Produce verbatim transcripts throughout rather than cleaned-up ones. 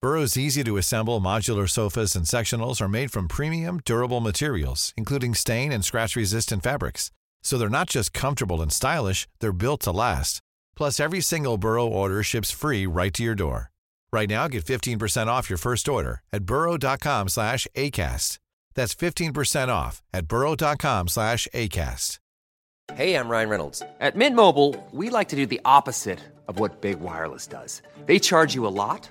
Burrow's easy-to-assemble modular sofas and sectionals are made from premium, durable materials, including stain and scratch-resistant fabrics. So they're not just comfortable and stylish, they're built to last. Plus, every single Burrow order ships free right to your door. Right now, get fifteen percent off your first order at burrow.com slash ACAST. That's fifteen percent off at burrow.com slash ACAST. Hey, I'm Ryan Reynolds. At Mint Mobile, we like to do the opposite of what Big Wireless does. They charge you a lot.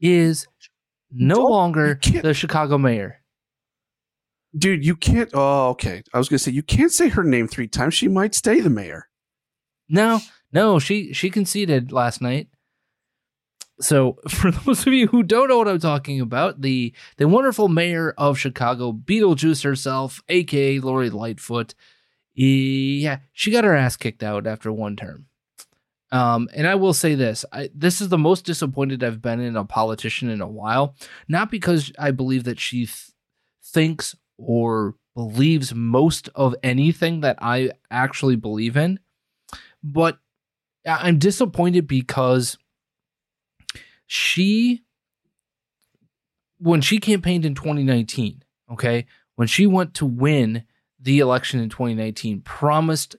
is no Don't, longer the Chicago mayor. Dude, you can't. Oh, okay. I was going to say, you can't say her name three times. She might stay the mayor. No, no, she, she conceded last night. So for those of you who don't know what I'm talking about, the, the wonderful mayor of Chicago, Beetlejuice herself, a k a. Lori Lightfoot. Yeah, she got her ass kicked out after one term. Um, and I will say this, I, this is the most disappointed I've been in a politician in a while, not because I believe that she th- thinks or believes most of anything that I actually believe in, but I'm disappointed because she, when she campaigned in twenty nineteen, okay, when she went to win the election in twenty nineteen, promised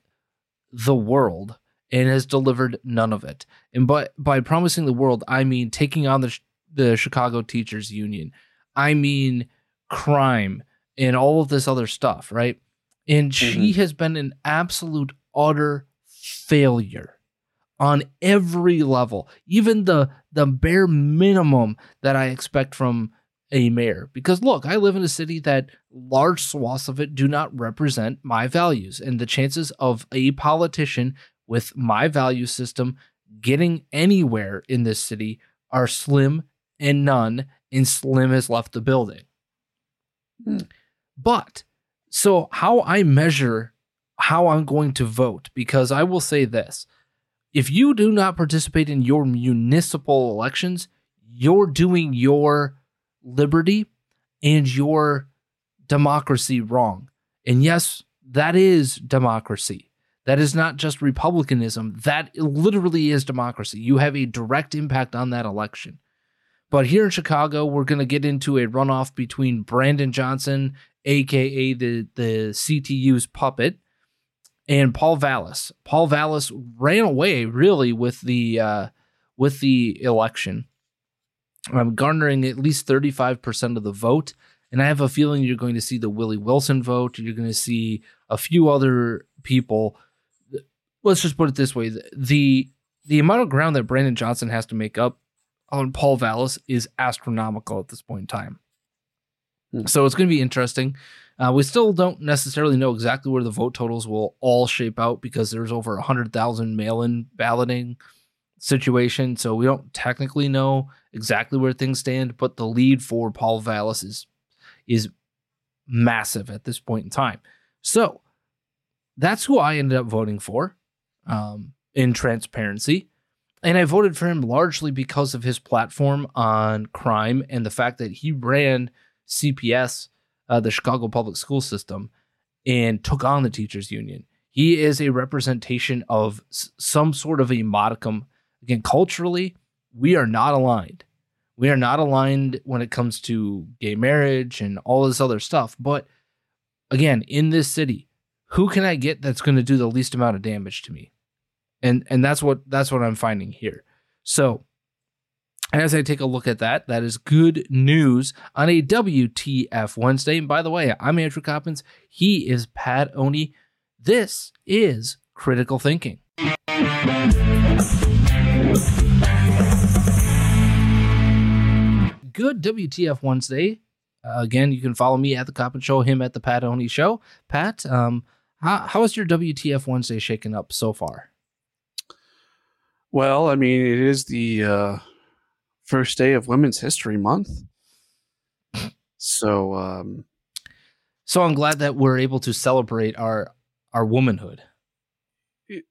the world. And has delivered none of it. And by, by promising the world, I mean taking on the the Chicago Teachers Union. I mean crime and all of this other stuff, right? And mm-hmm. she has been an absolute utter failure on every level, even the the bare minimum that I expect from a mayor. Because look, I live in a city that large swaths of it do not represent my values. And the chances of a politician with my value system getting anywhere in this city are slim and none, and slim has left the building. Hmm. But so how I measure how I'm going to vote, because I will say this, if you do not participate in your municipal elections, you're doing your liberty and your democracy wrong. And yes, that is democracy. That is not just republicanism. That literally is democracy. You have a direct impact on that election. But here in Chicago, we're going to get into a runoff between Brandon Johnson, a k a the, the C T U's puppet, and Paul Vallas. Paul Vallas ran away, really, with the uh, with the election, um, garnering at least thirty-five percent of the vote. And I have a feeling you're going to see the Willie Wilson vote. You're going to see a few other people. Let's just put it this way. The the amount of ground that Brandon Johnson has to make up on Paul Vallas is astronomical at this point in time. Mm-hmm. So it's going to be interesting. Uh, we still don't necessarily know exactly where the vote totals will all shape out because there's over one hundred thousand mail-in balloting situation. So we don't technically know exactly where things stand, but the lead for Paul Vallas is, is massive at this point in time. So that's who I ended up voting for. Um, in transparency. And I voted for him largely because of his platform on crime and the fact that he ran C P S, uh, the Chicago Public School System, and took on the teachers union. He is a representation of s- some sort of a modicum. Again, culturally, we are not aligned. We are not aligned when it comes to gay marriage and all this other stuff. But again, in this city, who can I get that's going to do the least amount of damage to me? And and that's what that's what I'm finding here. So As I take a look at that, that is good news on a W T F Wednesday. And by the way, I'm Andrew Coppins. He is Pat Oney. This is Critical Thinking. Good W T F Wednesday. Uh, again, you can follow me at The Coppins Show, him at The Pat Oney Show. Pat, um, how, how is your W T F Wednesday shaken up so far? Well, I mean, it is the... Uh... first day of Women's History Month. So um, so I'm glad that we're able to celebrate our our womanhood. It,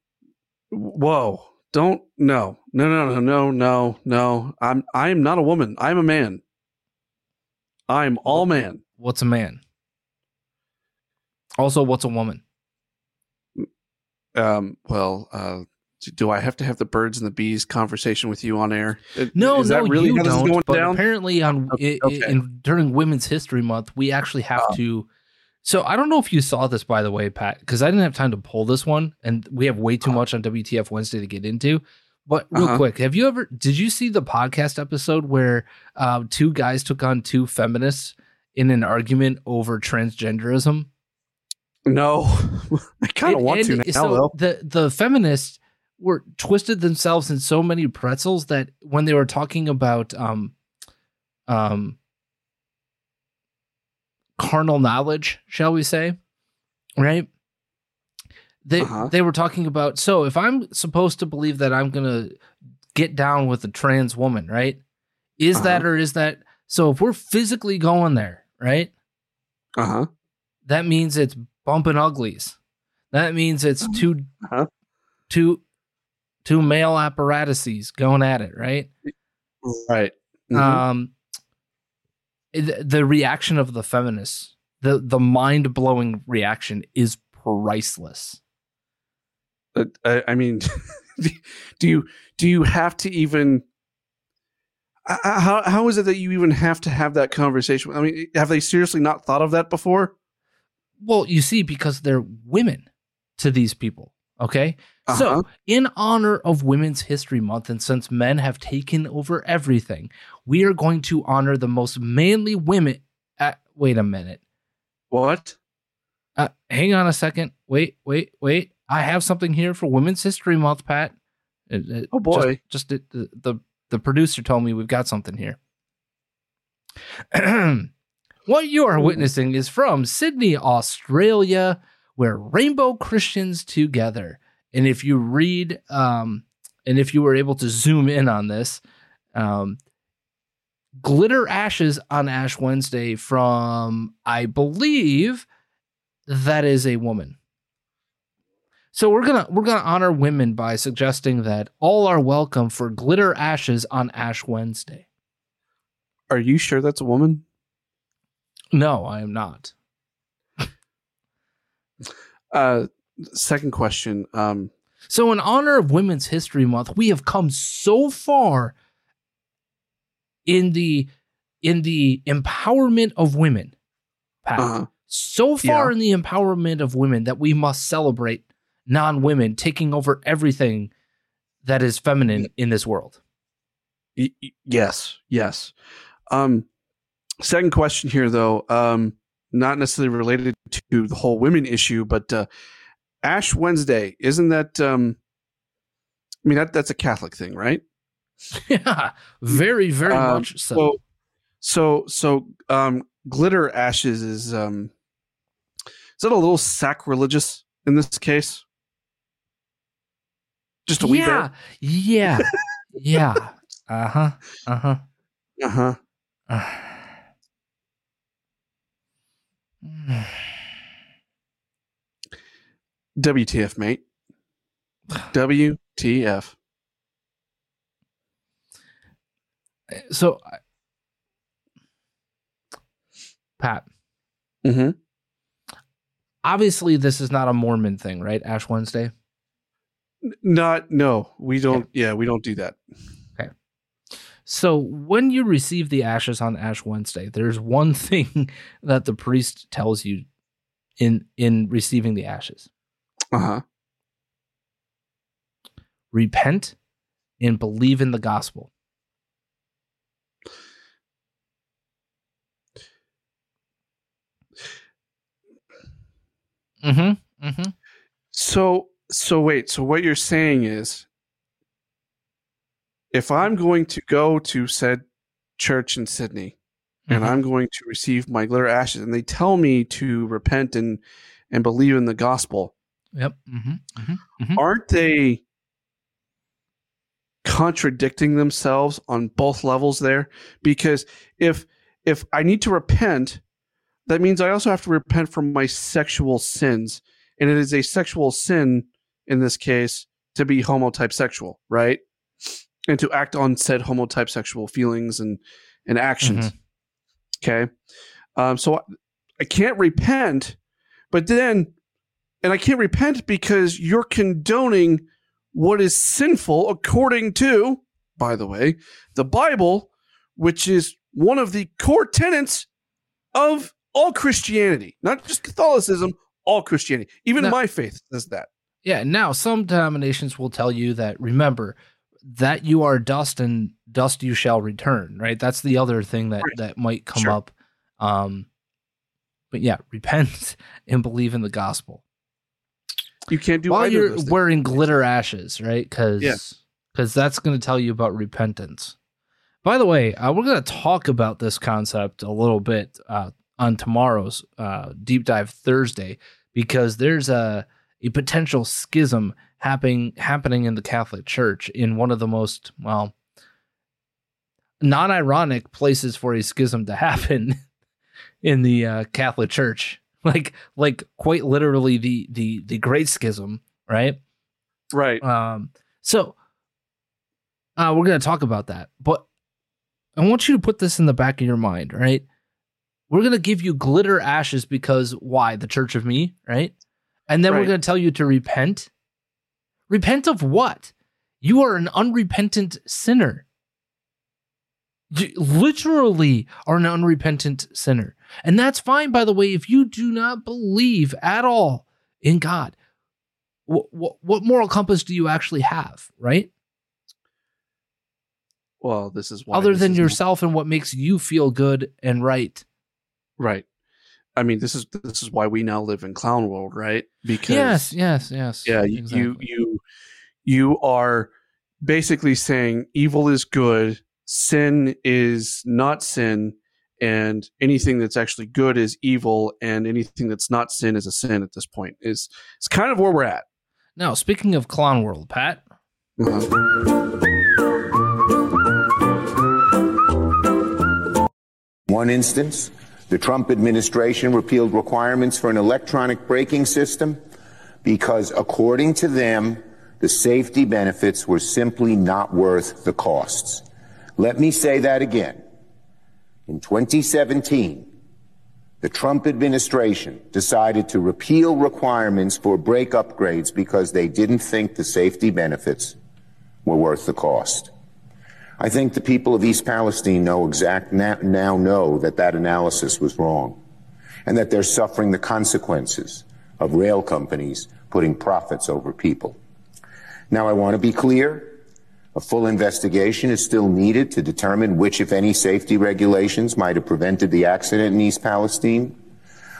whoa. Don't no. No, no, no, no, no, no. I'm I am not a woman. I'm a man. I'm all man. What's a man? Also, what's a woman? Um, well, uh do I have to have the birds and the bees conversation with you on air? No, Is no, that really you don't. But down? Apparently, on okay. in, in, during Women's History Month, we actually have oh. to. So I don't know if you saw this, by the way, Pat, because I didn't have time to pull this one, and we have way too oh. much on W T F Wednesday to get into. But real uh-huh. quick, have you ever? Did you see the podcast episode where uh, two guys took on two feminists in an argument over transgenderism? No, I kind of want and to now. So though. the the feminists were twisted themselves in so many pretzels that when they were talking about um, um, carnal knowledge, shall we say, right? They uh-huh. they were talking about, so if I'm supposed to believe that I'm going to get down with a trans woman, right? Is uh-huh. that or is that? So if we're physically going there, right? Uh-huh. That means it's bumping uglies. That means it's two, uh-huh. two, Two male apparatuses going at it, right? Right. Mm-hmm. Um, the, the reaction of the feminists, the, the mind-blowing reaction is priceless. Uh, I, I mean, do you do you have to even... Uh, how How is it that you even have to have that conversation? I mean, have they seriously not thought of that before? Well, you see, because they're women to these people, okay? So, in honor of Women's History Month, and since men have taken over everything, we are going to honor the most manly women. At, wait a minute. What? Uh, hang on a second. Wait, wait, wait. I have something here for Women's History Month, Pat. It, it, oh, boy. Just, just it, the, the, the producer told me we've got something here. What you are witnessing is from Sydney, Australia, where Rainbow Christians Together. And if you read, um, and if you were able to zoom in on this, um, glitter ashes on Ash Wednesday from, I believe, that is a woman. So we're gonna we're gonna honor women by suggesting that all are welcome for glitter ashes on Ash Wednesday. Are you sure that's a woman? No, I am not. uh. Second question. Um, so in honor of Women's History Month, we have come so far in the in the empowerment of women, Pat. Uh, so far yeah. in the empowerment of women that we must celebrate non-women taking over everything that is feminine in this world. Yes, yes. Um, second question here, though, um, not necessarily related to the whole women issue, but uh, Ash Wednesday, isn't that, um, I mean, that that's a Catholic thing, right? Yeah, very, very um, much so. Well, so, so um, glitter ashes is, um, is that a little sacrilegious in this case? Just a wee yeah, bit? Yeah, yeah, yeah. Uh-huh, uh-huh. Uh-huh. Uh-huh. W T F, mate. W T F. So, Pat. Mm-hmm. Obviously, this is not a Mormon thing, right? Ash Wednesday? Not, no. We don't, okay. yeah, we don't do that. Okay. So, when you receive the ashes on Ash Wednesday, there's one thing that the priest tells you in in receiving the ashes. Uh-huh. Repent and believe in the gospel. Mm-hmm. Mm-hmm. So, so wait. So what you're saying is, if I'm going to go to said church in Sydney, mm-hmm. and I'm going to receive my glitter ashes, and they tell me to repent and and believe in the gospel, yep. Mm-hmm. Mm-hmm. Mm-hmm. Aren't they contradicting themselves on both levels there? Because if if I need to repent, that means I also have to repent from my sexual sins, and it is a sexual sin in this case to be homotype sexual, right? And to act on said homotype sexual feelings and, and actions. Mm-hmm. Okay. Um, so I, I can't repent, but then, and I can't repent because you're condoning what is sinful according to, by the way, the Bible, which is one of the core tenets of all Christianity, not just Catholicism, all Christianity. Even now, my faith says that. Yeah. Now, some denominations will tell you that, remember, that you are dust and dust you shall return, right? That's the other thing that, right. that might come sure. up. Um, but yeah, repent and believe in the gospel. You can't do while either you're of those wearing things. Glitter ashes, right? Because yeah. that's going to tell you about repentance. By the way, uh, we're going to talk about this concept a little bit uh, on tomorrow's uh, Deep Dive Thursday, because there's a a potential schism happening happening in the Catholic Church in one of the most, well, non-ironic places for a schism to happen in the uh, Catholic Church. Like, like quite literally the, the, the Great Schism, right? Right. Um, so uh, we're going to talk about that, but I want you to put this in the back of your mind, right? We're going to give you glitter ashes because why? The Church of Me, right? And then right. we're going to tell you to repent. Repent of what? You are an unrepentant sinner. You literally are an unrepentant sinner. And that's fine, by the way, if you do not believe at all in God. What, what, what moral compass do you actually have, right? Well, this is why. Other than yourself and what makes you feel good and right. Right. I mean, this is this is why we now live in clown world, right? Because yes, yes, yes. Yeah, you exactly. you, you you are basically saying evil is good, sin is not sin, and anything that's actually good is evil, and anything that's not sin is a sin. At this point, is it's kind of where we're at. Now, speaking of clown world, Pat. One instance. The Trump administration repealed requirements for an electronic braking system because, according to them, the safety benefits were simply not worth the costs. Let me say that again. In twenty seventeen, the Trump administration decided to repeal requirements for brake upgrades because they didn't think the safety benefits were worth the cost. I think the people of East Palestine know exact na- now know that that analysis was wrong and that they're suffering the consequences of rail companies putting profits over people. Now, I want to be clear. A full investigation is still needed to determine which, if any, safety regulations might have prevented the accident in East Palestine.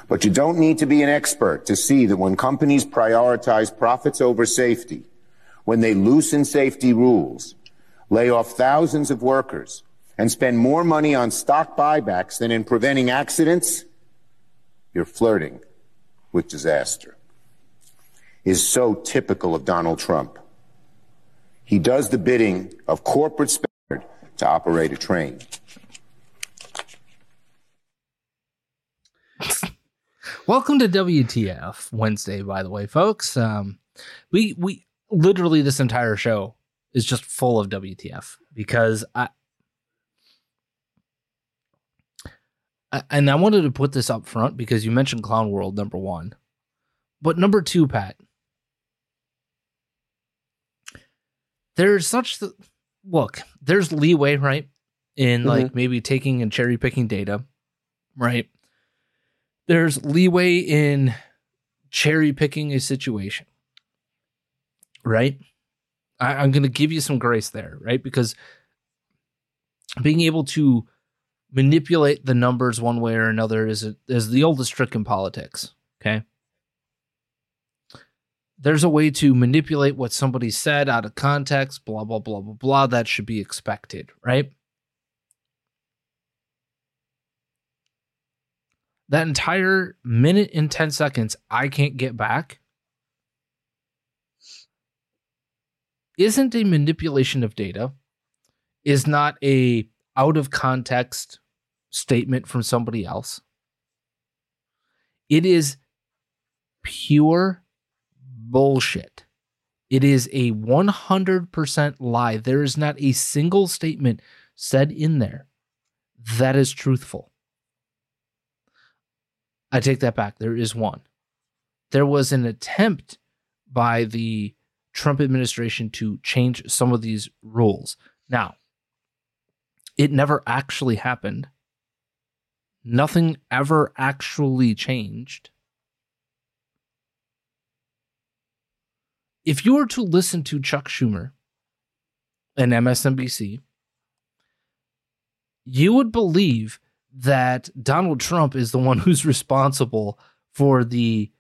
But you don't need to be an expert to see that when companies prioritize profits over safety, when they loosen safety rules, lay off thousands of workers, and spend more money on stock buybacks than in preventing accidents, you're flirting with disaster. Is so typical of Donald Trump. He does the bidding of corporate spenders to operate a train. Welcome to W T F Wednesday, by the way, folks. Um, we we literally this entire show is just full of W T F because I, I and I wanted to put this up front because you mentioned Clown World, number one, but number two, Pat, there's such the look, there's leeway, right? In mm-hmm. like maybe taking and cherry picking data, right? There's leeway in cherry picking a situation, right? I'm going to give you some grace there, right? Because being able to manipulate the numbers one way or another is a, is the oldest trick in politics, okay? there's a way to manipulate what somebody said out of context, blah, blah, blah, blah, blah. That should be expected, right? That entire minute and ten seconds I can't get back isn't a manipulation of data, is not a out of context statement from somebody else. It is pure bullshit. It is a one hundred percent lie. There is not a single statement said in there that is truthful. I take that back. There is one. There was an attempt by the Trump administration to change some of these rules. Now, it never actually happened. Nothing ever actually changed. If you were to listen to Chuck Schumer and M S N B C, you would believe that Donald Trump is the one who's responsible for the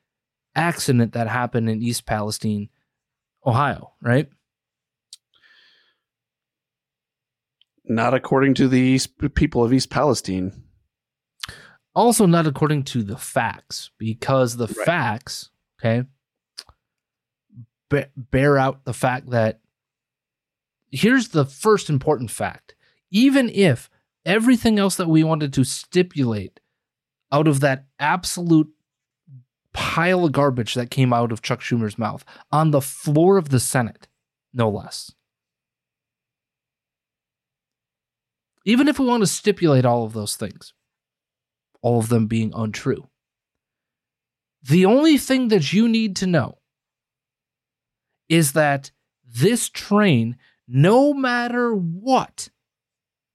accident that happened in East Palestine, Ohio, right? Not according to the East, people of East Palestine. Also not according to the facts, because the right. facts, okay, bear out the fact that here's the first important fact. Even if everything else that we wanted to stipulate out of that absolute pile of garbage that came out of Chuck Schumer's mouth on the floor of the Senate, no less. Even if we want to stipulate all of those things, all of them being untrue, the only thing that you need to know is that this train, no matter what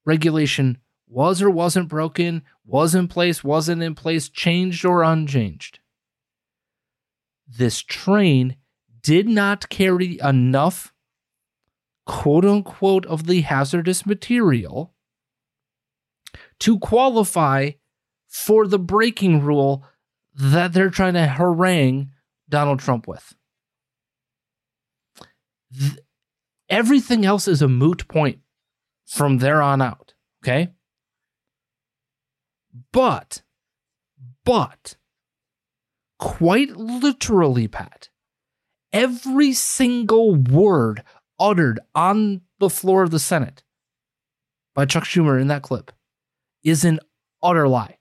regulation was or wasn't broken, was in place, wasn't in place, changed or unchanged, this train did not carry enough, quote unquote, of the hazardous material to qualify for the braking rule that they're trying to harangue Donald Trump with. Th- everything else is a moot point from there on out, okay? But, but, quite literally, Pat, every single word uttered on the floor of the Senate by Chuck Schumer in that clip is an utter lie.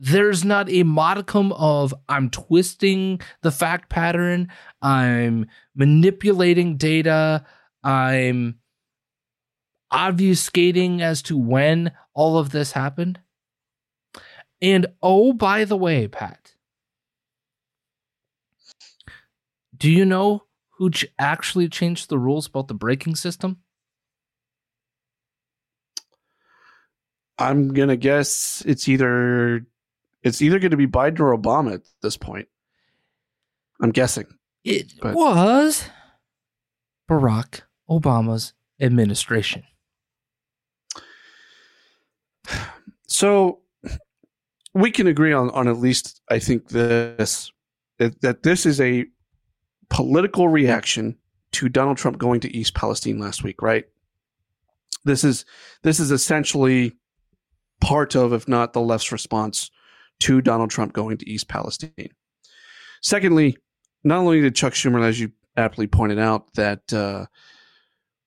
There's not a modicum of I'm twisting the fact pattern, I'm manipulating data, I'm obfuscating as to when all of this happened. And oh, by the way, Pat, do you know who ch- actually changed the rules about the braking system? I'm going to guess it's either it's either going to be Biden or Obama at this point. I'm guessing. It but. was Barack Obama's administration. So we can agree on, on at least, I think, this, that, that this is a political reaction to Donald Trump going to East Palestine last week, right? This is this is essentially part of, if not the left's response to Donald Trump going to East Palestine. Secondly, not only did Chuck Schumer, as you aptly pointed out, that uh,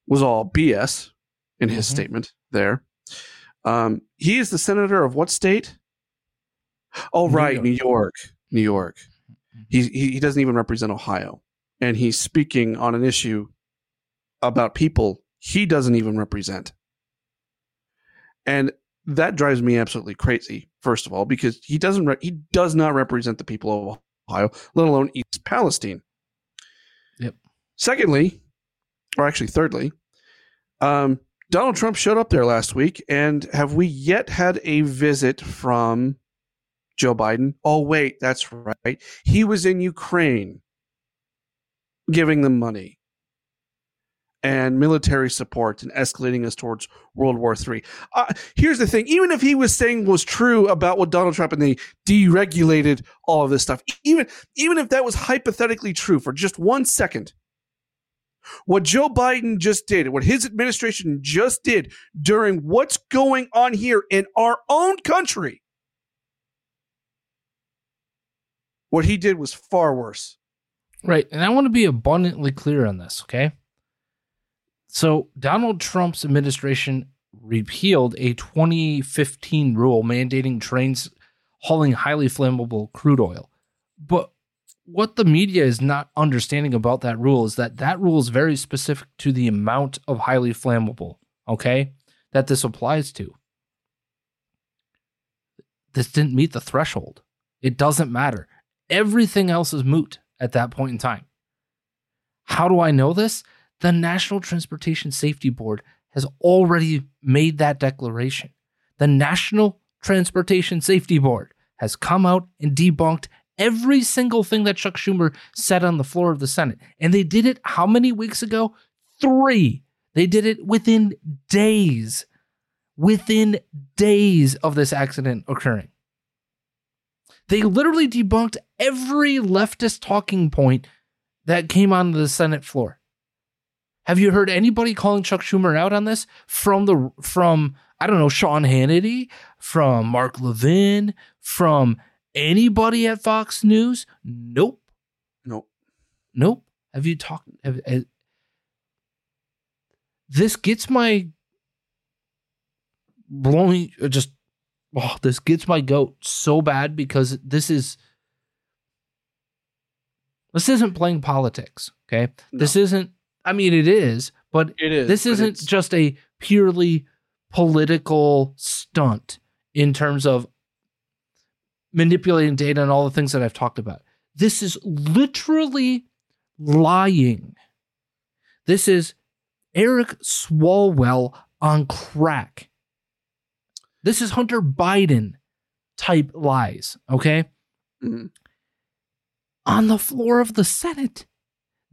was all B S in his mm-hmm. statement there. Um, he is the senator of what state? Oh, New right, York. New York, New York. He he doesn't even represent Ohio, and he's speaking on an issue about people he doesn't even represent, and that drives me absolutely crazy. First of all, because he doesn't re- he does not represent the people of Ohio, let alone East Palestine. Yep. Secondly, or actually thirdly, um, Donald Trump showed up there last week, and have we yet had a visit from Joe Biden? Oh wait, that's right. He was in Ukraine giving them money. and military support and escalating us towards World War Three. Uh, here's the thing. Even if he was saying was true about what Donald Trump and they deregulated all of this stuff, even, even if that was hypothetically true for just one second, what Joe Biden just did, what his administration just did during what's going on here in our own country, what he did was far worse. Right. And I want to be abundantly clear on this, okay? So Donald Trump's administration repealed a twenty fifteen rule mandating trains hauling highly flammable crude oil. But what the media is not understanding about that rule is that that rule is very specific to the amount of highly flammable, okay, that this applies to. This didn't meet the threshold. It doesn't matter. Everything else is moot at that point in time. How do I know this? The National Transportation Safety Board has already made that declaration. The National Transportation Safety Board has come out and debunked every single thing that Chuck Schumer said on the floor of the Senate. And they did it how many weeks ago? Three. They did it within days, within days of this accident occurring. They literally debunked every leftist talking point that came on the Senate floor. Have you heard anybody calling Chuck Schumer out on this? From the from I don't know, Sean Hannity, from Mark Levin, from anybody at Fox News? Nope. Nope. Nope. Have you talked? Have, have, this gets my blowing. Just oh, this gets my goat so bad because this is this isn't playing politics. Okay, no. This isn't. I mean, it is, but it is, this isn't just a purely political stunt in terms of manipulating data and all the things that I've talked about. This is literally lying. This is Eric Swalwell on crack. This is Hunter Biden type lies, okay? Mm-hmm. On the floor of the Senate.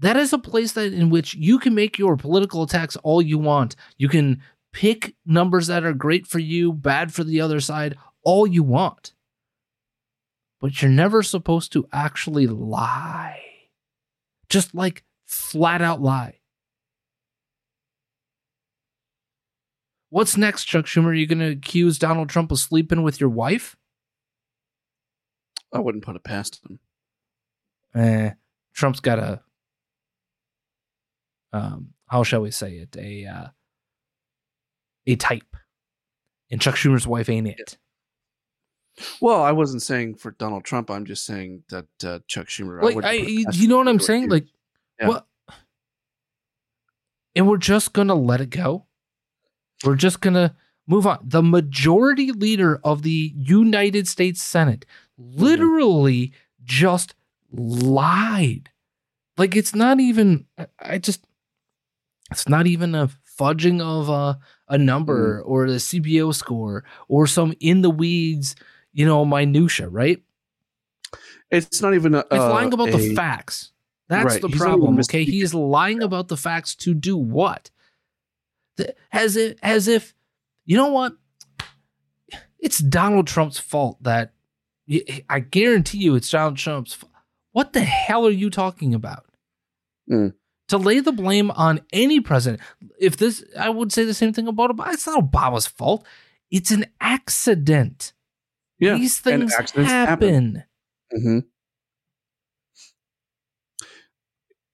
That is a place that in which you can make your political attacks all you want. You can pick numbers that are great for you, bad for the other side, all you want. But you're never supposed to actually lie. Just like flat out lie. What's next, Chuck Schumer? Are you going to accuse Donald Trump of sleeping with your wife? I wouldn't put it past him. Eh, Trump's got a... Um, how shall we say it? A uh, a type, and Chuck Schumer's wife ain't it. Well, I wasn't saying for Donald Trump. I'm just saying that uh, Chuck Schumer. Like, I, I you know what I'm saying? Years. Like, yeah. What? And we're just gonna let it go. We're just gonna move on. The majority leader of the United States Senate literally just lied. Like, it's not even. I just. It's not even a fudging of a, a number or the C B O score or some in the weeds, you know, minutia, right? It's not even a... It's lying about a, the facts. That's right. The problem, mis- okay? He is lying about the facts to do what? The, as if, as if, you know what? It's Donald Trump's fault that... I guarantee you it's Donald Trump's fault. What the hell are you talking about? Mm. To lay the blame on any president, if this, I would say the same thing about Obama. It's not Obama's fault. It's an accident. Yeah, these things happen. happen. Mm-hmm.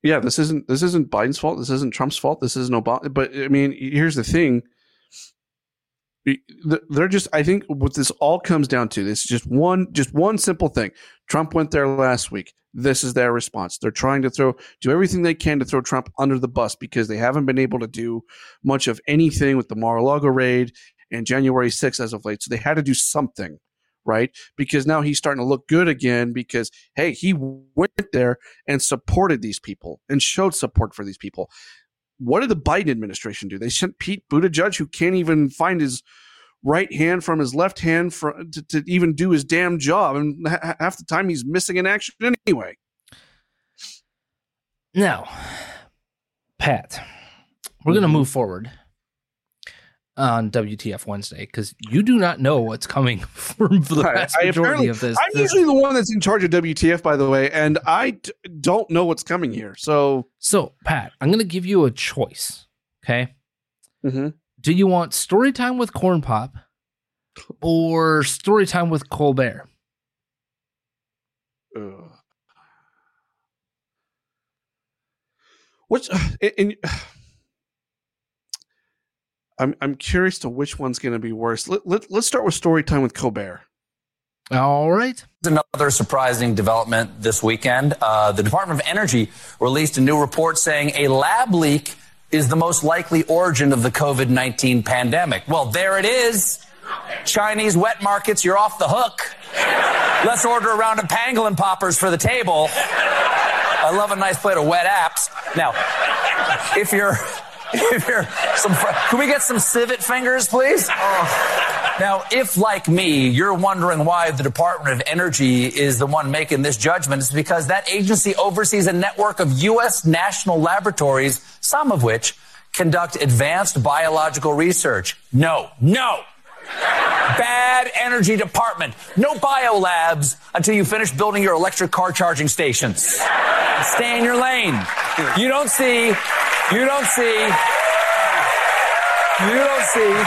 Yeah, this isn't this isn't Biden's fault. This isn't Trump's fault. This isn't Obama. But I mean, here's the thing. They're just. I think what this all comes down to. It's just one, just one simple thing. Trump went there last week. This is their response. They're trying to throw, do everything they can to throw Trump under the bus because they haven't been able to do much of anything with the Mar-a-Lago raid and January sixth as of late. So they had to do something, right? Because now he's starting to look good again because, hey, he went there and supported these people and showed support for these people. What did the Biden administration do? They sent Pete Buttigieg, who can't even find his right hand from his left hand for, to, to even do his damn job. And ha- half the time he's missing in action anyway. Now, Pat, We're mm-hmm. going to move forward on W T F Wednesday because you do not know what's coming from the vast I, I majority of this. I'm this. usually the one that's in charge of W T F, by the way, and I d- don't know what's coming here. So, so Pat, I'm going to give you a choice. Okay. Mm-hmm. Do you want story time with Corn Pop or story time with Colbert? Ugh. What's in, in, I'm I'm curious to which one's going to be worse. Let, let, let's start with story time with Colbert. All right. Another surprising development this weekend. Uh, the Department of Energy released a new report saying a lab leak is the most likely origin of the COVID nineteen pandemic. Well, there it is. Chinese wet markets, you're off the hook. Let's order a round of pangolin poppers for the table. I love a nice plate of wet apps. Now, if you're... If you're some, can we get some civet fingers, please? Oh. Now, if, like me, you're wondering why the Department of Energy is the one making this judgment, it's because that agency oversees a network of U S national laboratories, some of which conduct advanced biological research. No, no. Bad energy department. No biolabs until you finish building your electric car charging stations. Stay in your lane. You don't see... You don't see. You don't see.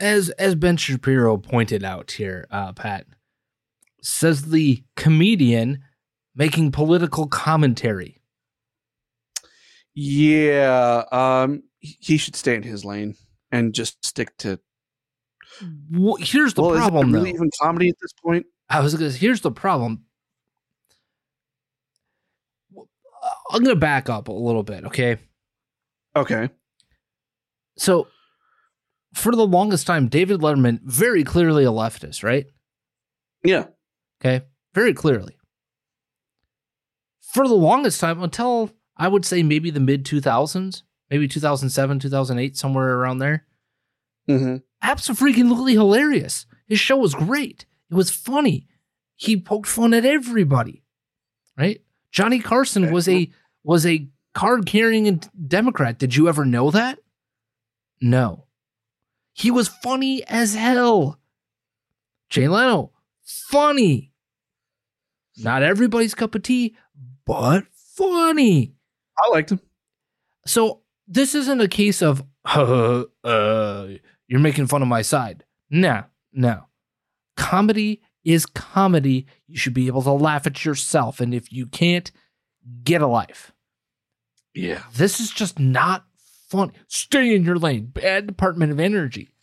As as Ben Shapiro pointed out here, uh, Pat, says the comedian making political commentary. Yeah, um, he should stay in his lane and just stick to. Well, here's the well, problem, is it really though. Even comedy at this point? I was gonna. Here's the problem. I'm going to back up a little bit, okay? Okay. So, for the longest time, David Letterman, very clearly a leftist, right? Yeah. Okay, very clearly. For the longest time, until I would say maybe the mid two thousands, maybe two thousand seven, two thousand eight, somewhere around there. Mm-hmm. Absolutely hilarious. His show was great. It was funny. He poked fun at everybody, right? Johnny Carson was a was a card-carrying Democrat. Did you ever know that? No. He was funny as hell. Jay Leno, funny. Not everybody's cup of tea, but funny. I liked him. So this isn't a case of, uh, uh, you're making fun of my side. No, no. Comedy is comedy. You should be able to laugh at yourself. And if you can't, get a life. Yeah. This is just not funny. Stay in your lane. Bad Department of Energy.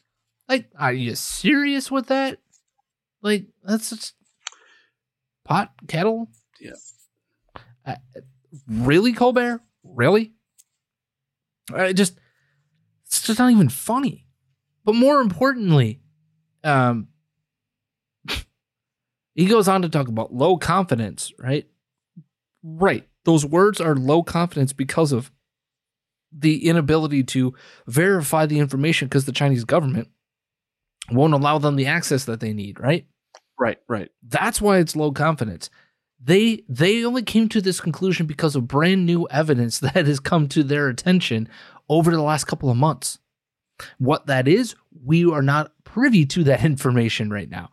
Like, are you serious with that? Like, that's just pot, kettle? Yeah. Uh, really, Colbert? Really? I just, it's just not even funny. But more importantly, um, he goes on to talk about low confidence, right? Right. Those words are low confidence because of the inability to verify the information because the Chinese government won't allow them the access that they need, right? Right, right. That's why it's low confidence. They they only came to this conclusion because of brand new evidence that has come to their attention over the last couple of months. What that is, we are not privy to that information right now.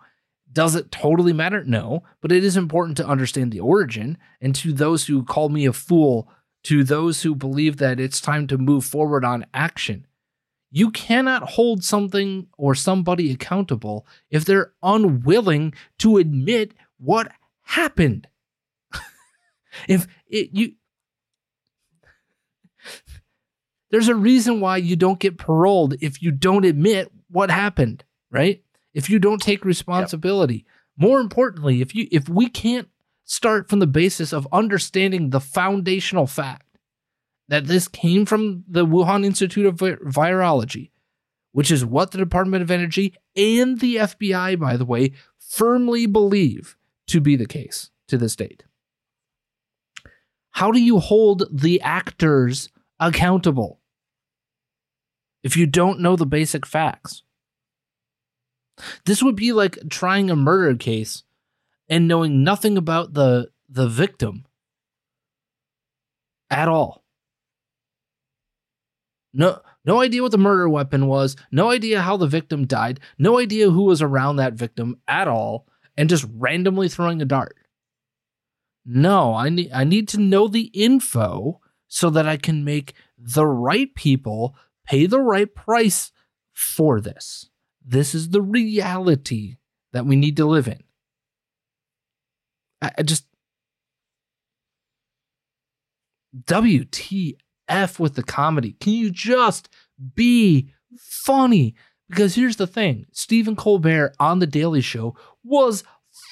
Does it totally matter? No, but it is important to understand the origin. And to those who call me a fool, to those who believe that it's time to move forward on action, you cannot hold something or somebody accountable if they're unwilling to admit what happened. If it, you, there's a reason why you don't get paroled if you don't admit what happened, right? If you don't take responsibility, yep. More importantly, if you if we can't start from the basis of understanding the foundational fact that this came from the Wuhan Institute of Vi- Virology, which is what the Department of Energy and the F B I, by the way, firmly believe to be the case to this date. How do you hold the actors accountable if you don't know the basic facts? This would be like trying a murder case and knowing nothing about the the victim at all. No, no idea what the murder weapon was, no idea how the victim died, no idea who was around that victim at all, and just randomly throwing a dart. No, I need I need to know the info so that I can make the right people pay the right price for this. This is the reality that we need to live in. I, I just... W T F with the comedy. Can you just be funny? Because here's the thing. Stephen Colbert on The Daily Show was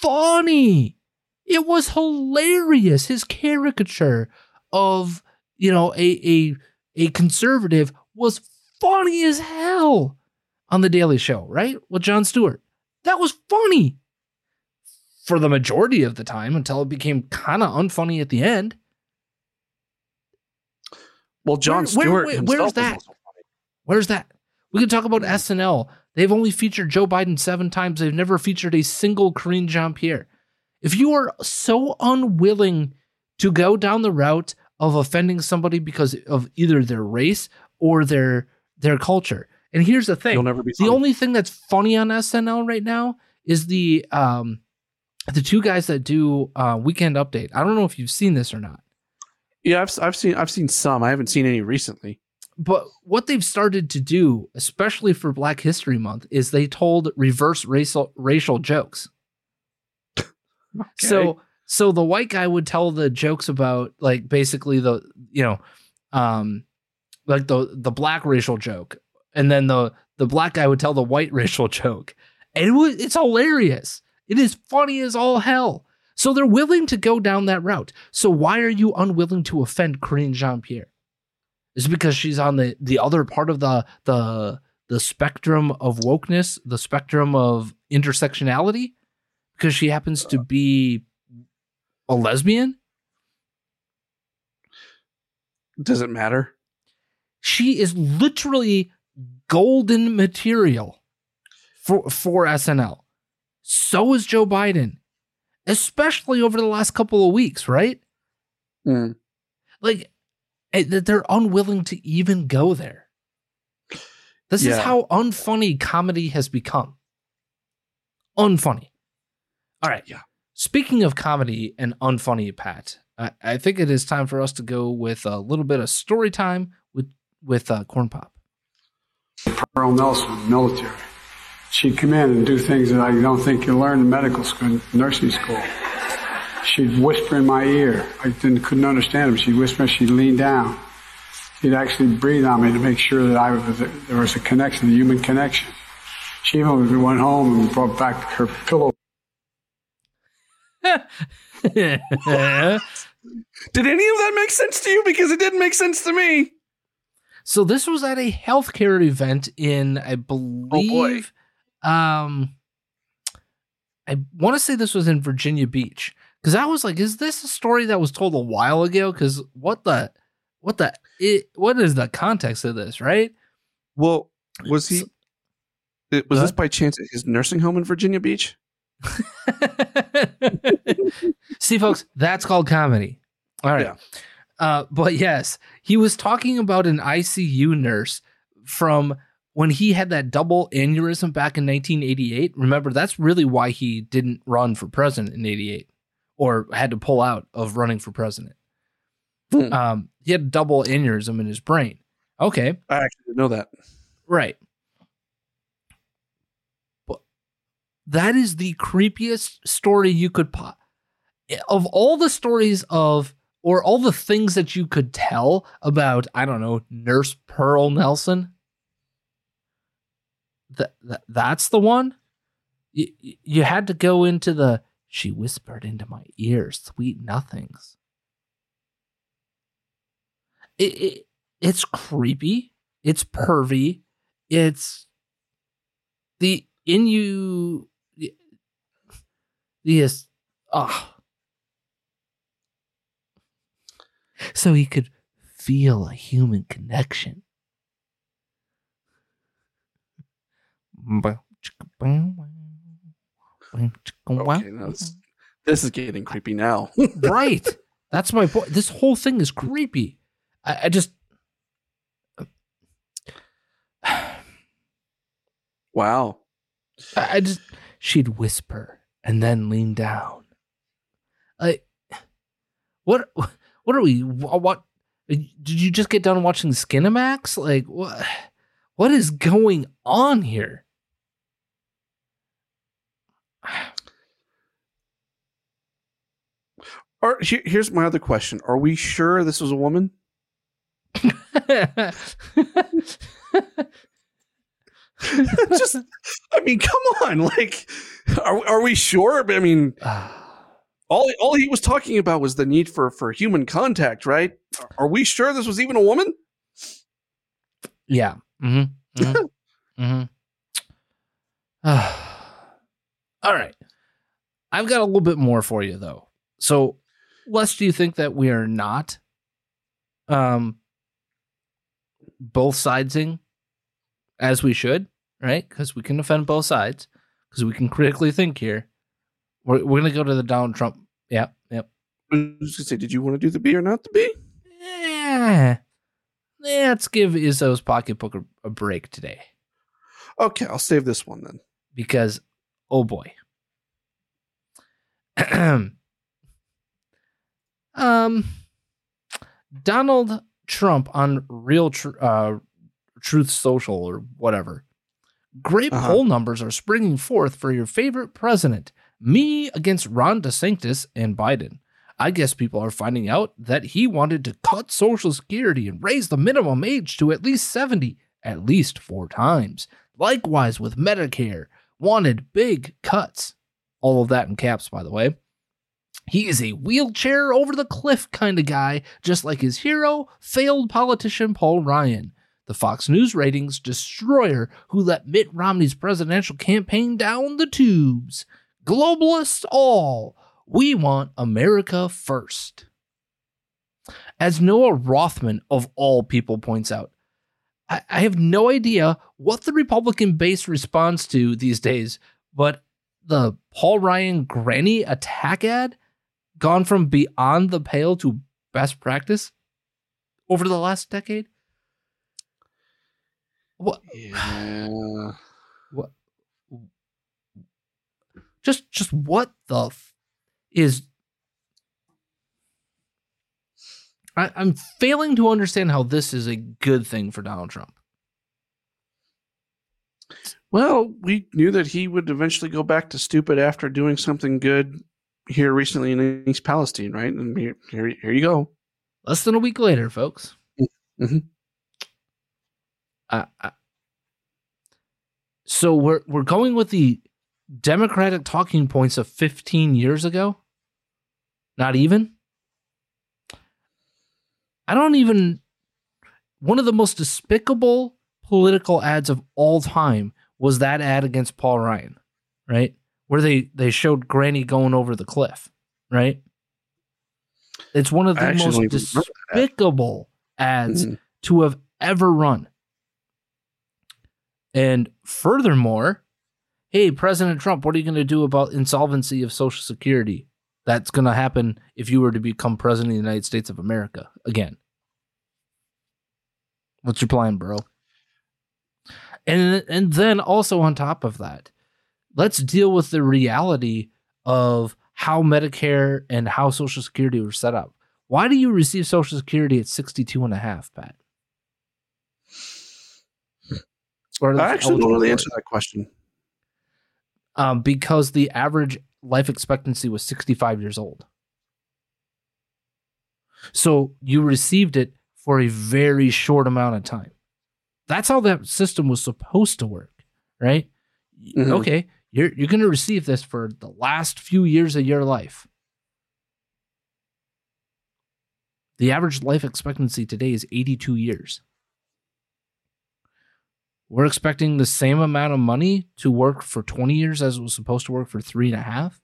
funny. It was hilarious. His caricature of, you know, a a, a conservative was funny as hell on The Daily Show, right? With Jon Stewart. That was funny for the majority of the time until it became kind of unfunny at the end. Well, Jon Stewart where, where, where, where's that? Where's that? We can talk about S N L. They've only featured Joe Biden seven times. They've never featured a single Karine Jean-Pierre. If you are so unwilling to go down the route of offending somebody because of either their race or their their culture, and here's the thing: you'll never be funny. The only thing that's funny on S N L right now is the um, the two guys that do uh, Weekend Update. I don't know if you've seen this or not. Yeah, I've I've seen I've seen some. I haven't seen any recently. But what they've started to do, especially for Black History Month, is they told reverse racial racial jokes. Okay. So so the white guy would tell the jokes about, like, basically the, you know, um, like the the black racial joke, and then the the black guy would tell the white racial joke, and it was it's hilarious. It is funny as all hell. So they're willing to go down that route. So why are you unwilling to offend Karine Jean-Pierre? Is it because she's on the, the other part of the, the the spectrum of wokeness, the spectrum of intersectionality? Because she happens to be a lesbian? Does it matter? She is literally golden material for for S N L. So is Joe Biden. Especially over the last couple of weeks, right? Mm. Like, that they're unwilling to even go there. This yeah. is how unfunny comedy has become. Unfunny. All right. Yeah. Speaking of comedy and unfunny, Pat, I, I think it is time for us to go with a little bit of story time with with uh, Corn Pop. Pearl Nelson, military. She'd come in and do things that I don't think you learn in medical school, nursing school. She'd whisper in my ear. I didn't, couldn't understand him. She'd whisper, she'd lean down. She'd actually breathe on me to make sure that I was, that there was a connection, a human connection. She even went home and brought back her pillow. Did any of that make sense to you? Because it didn't make sense to me. So this was at a healthcare event in, I believe... Oh boy. Um, I want to say this was in Virginia Beach, because I was like, "Is this a story that was told a while ago?" Because what the, what the, it, what is the context of this, right? Well, was he? So, it, was uh, this by chance at his nursing home in Virginia Beach? See, folks, that's called comedy. All right, yeah. Uh, but yes, he was talking about an I C U nurse from. When he had that double aneurysm back in nineteen eighty-eight, remember, that's really why he didn't run for president in eighty-eight or had to pull out of running for president. Hmm. Um, he had a double aneurysm in his brain. Okay. I actually didn't know that. Right. But that is the creepiest story you could pop. Of all the stories of, or all the things that you could tell about, I don't know, Nurse Pearl Nelson. That, that that's the one you, you had to go into the she whispered into my ear sweet nothings. It, it it's creepy. It's pervy. It's the in you. Yes. Ah. Oh. So he could feel a human connection. Okay, this is getting creepy now. Right. That's my point. This whole thing is creepy. I, I just Wow. I just, she'd whisper and then lean down. Like, what, what are we, what, did you just get done watching Skinamax? Like, what, what is going on here? Or here's my other question. Are we sure this was a woman? Just, I mean, come on. Like, are, are we sure? I mean, all, all he was talking about was the need for, for human contact, right? Are we sure this was even a woman? Yeah. Mm-hmm. Mm-hmm. Mm-hmm. Uh, all right. I've got a little bit more for you, though. So, lest you think that we are not um, both sidesing as we should, right? Because we can offend both sides, because we can critically think here. We're, we're going to go to the Donald Trump. Yep, yep. I was going to say, did you want to do the B or not the B? Yeah. Let's give Izzo's pocketbook a, a break today. Okay, I'll save this one then. Because, oh boy. um, Donald Trump on Real Tr- uh, Truth Social or whatever. Great uh-huh. poll numbers are springing forth for your favorite president. Me against Ron DeSantis and Biden. I guess people are finding out that he wanted to cut Social Security and raise the minimum age to at least seventy, at least four times. Likewise with Medicare, wanted big cuts. All of that in caps, by the way. He is a wheelchair over the cliff kind of guy, just like his hero, failed politician Paul Ryan, the Fox News ratings destroyer who let Mitt Romney's presidential campaign down the tubes. Globalists all. We want America first. As Noah Rothman, of all people, points out, I, I have no idea what the Republican base responds to these days, but the Paul Ryan granny attack ad gone from beyond the pale to best practice over the last decade? What? Yeah. What? Just, just what the f- is? I, I'm failing to understand how this is a good thing for Donald Trump. Well, we knew that he would eventually go back to stupid after doing something good here recently in East Palestine, right? And here, here, here you go. Less than a week later, folks. Mm-hmm. Uh, uh, so we're we're going with the Democratic talking points of fifteen years ago? Not even? I don't even... One of the most despicable political ads of all time was that ad against Paul Ryan, right? Where they, they showed Granny going over the cliff, right? It's one of the most despicable ads mm-hmm. to have ever run. And furthermore... Hey, President Trump, what are you going to do about insolvency of Social Security? That's going to happen if you were to become president of the United States of America again. What's your plan, bro? And, and then also on top of that, let's deal with the reality of how Medicare and how Social Security were set up. Why do you receive Social Security at sixty-two and a half, Pat? Or I actually don't really answer that question. Um, because the average life expectancy was sixty-five years old. So you received it for a very short amount of time. That's how that system was supposed to work, right? Mm-hmm. Okay, you're you're going to receive this for the last few years of your life. The average life expectancy today is eighty-two years. We're expecting the same amount of money to work for twenty years as it was supposed to work for three and a half.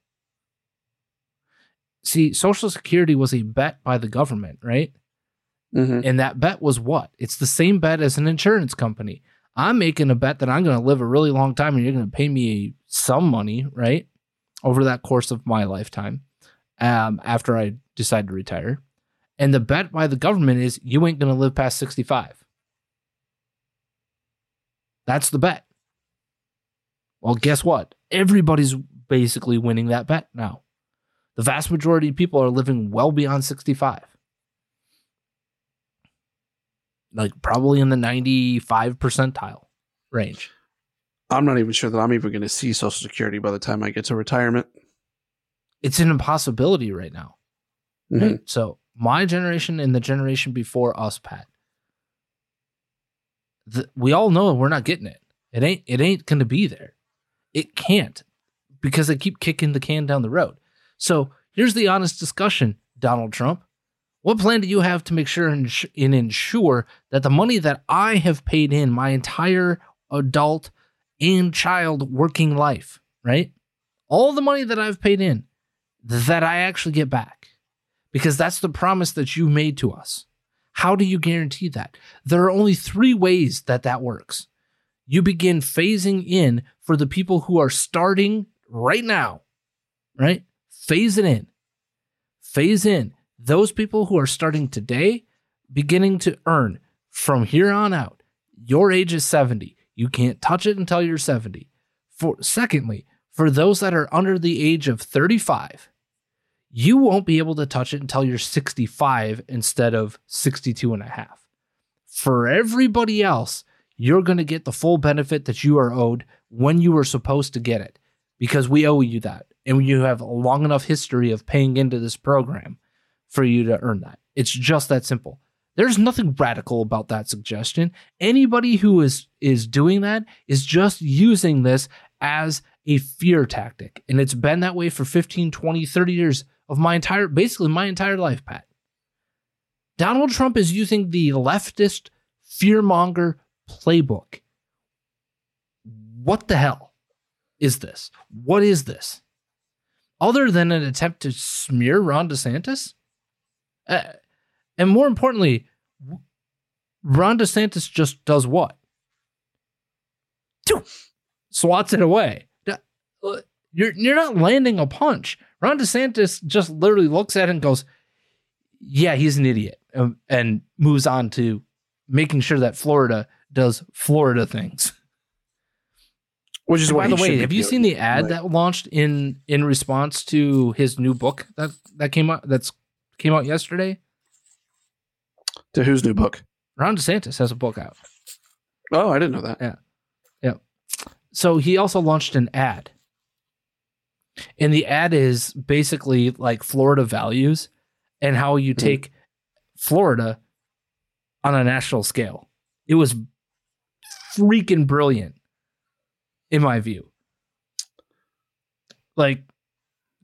See, Social Security was a bet by the government, right? Mm-hmm. And that bet was what? It's the same bet as an insurance company. I'm making a bet that I'm going to live a really long time and you're going to pay me some money, right? Over that course of my lifetime, um, after I decide to retire. And the bet by the government is you ain't going to live past sixty-five. That's the bet. Well, guess what? Everybody's basically winning that bet now. The vast majority of people are living well beyond sixty-five. Like probably in the ninety-five percentile range. I'm not even sure that I'm even going to see Social Security by the time I get to retirement. It's an impossibility right now. Mm-hmm. Right? So my generation and the generation before us, Pat, the, we all know we're not getting it. It ain't, it ain't going to be there. It can't, because they keep kicking the can down the road. So here's the honest discussion, Donald Trump. What plan do you have to make sure and, and ensure that the money that I have paid in my entire adult and child working life, right? All the money that I've paid in, that I actually get back? Because that's the promise that you made to us. How do you guarantee that? There are only three ways that that works. You begin phasing in for the people who are starting right now, right? Phase it in. Phase in. Those people who are starting today, beginning to earn from here on out. Your age is seventy. You can't touch it until you're seventy. For, secondly, for those that are under the age of thirty-five, you won't be able to touch it until you're sixty-five instead of sixty-two and a half. For everybody else, you're going to get the full benefit that you are owed when you were supposed to get it, because we owe you that. And you have a long enough history of paying into this program for you to earn that. It's just that simple. There's nothing radical about that suggestion. Anybody who is is doing that is just using this as a fear tactic. And it's been that way for fifteen, twenty, thirty years of my entire, basically my entire life, Pat. Donald Trump is using the leftist fearmonger playbook. What the hell is this? What is this? Other than an attempt to smear Ron DeSantis? Uh, and more importantly, Ron DeSantis just does what? Swats it away. You're, you're not landing a punch. Ron DeSantis just literally looks at it and goes, yeah, he's an idiot, and, and moves on to making sure that Florida does Florida things. Which is why, by the way, have you seen the ad that launched in in response to his new book that, that came out that's came out yesterday? To whose new book? Ron DeSantis has a book out. Oh, I didn't know that. Yeah. Yeah. So he also launched an ad. And the ad is basically like Florida values and how you mm-hmm. take Florida on a national scale. It was freaking brilliant. In my view, like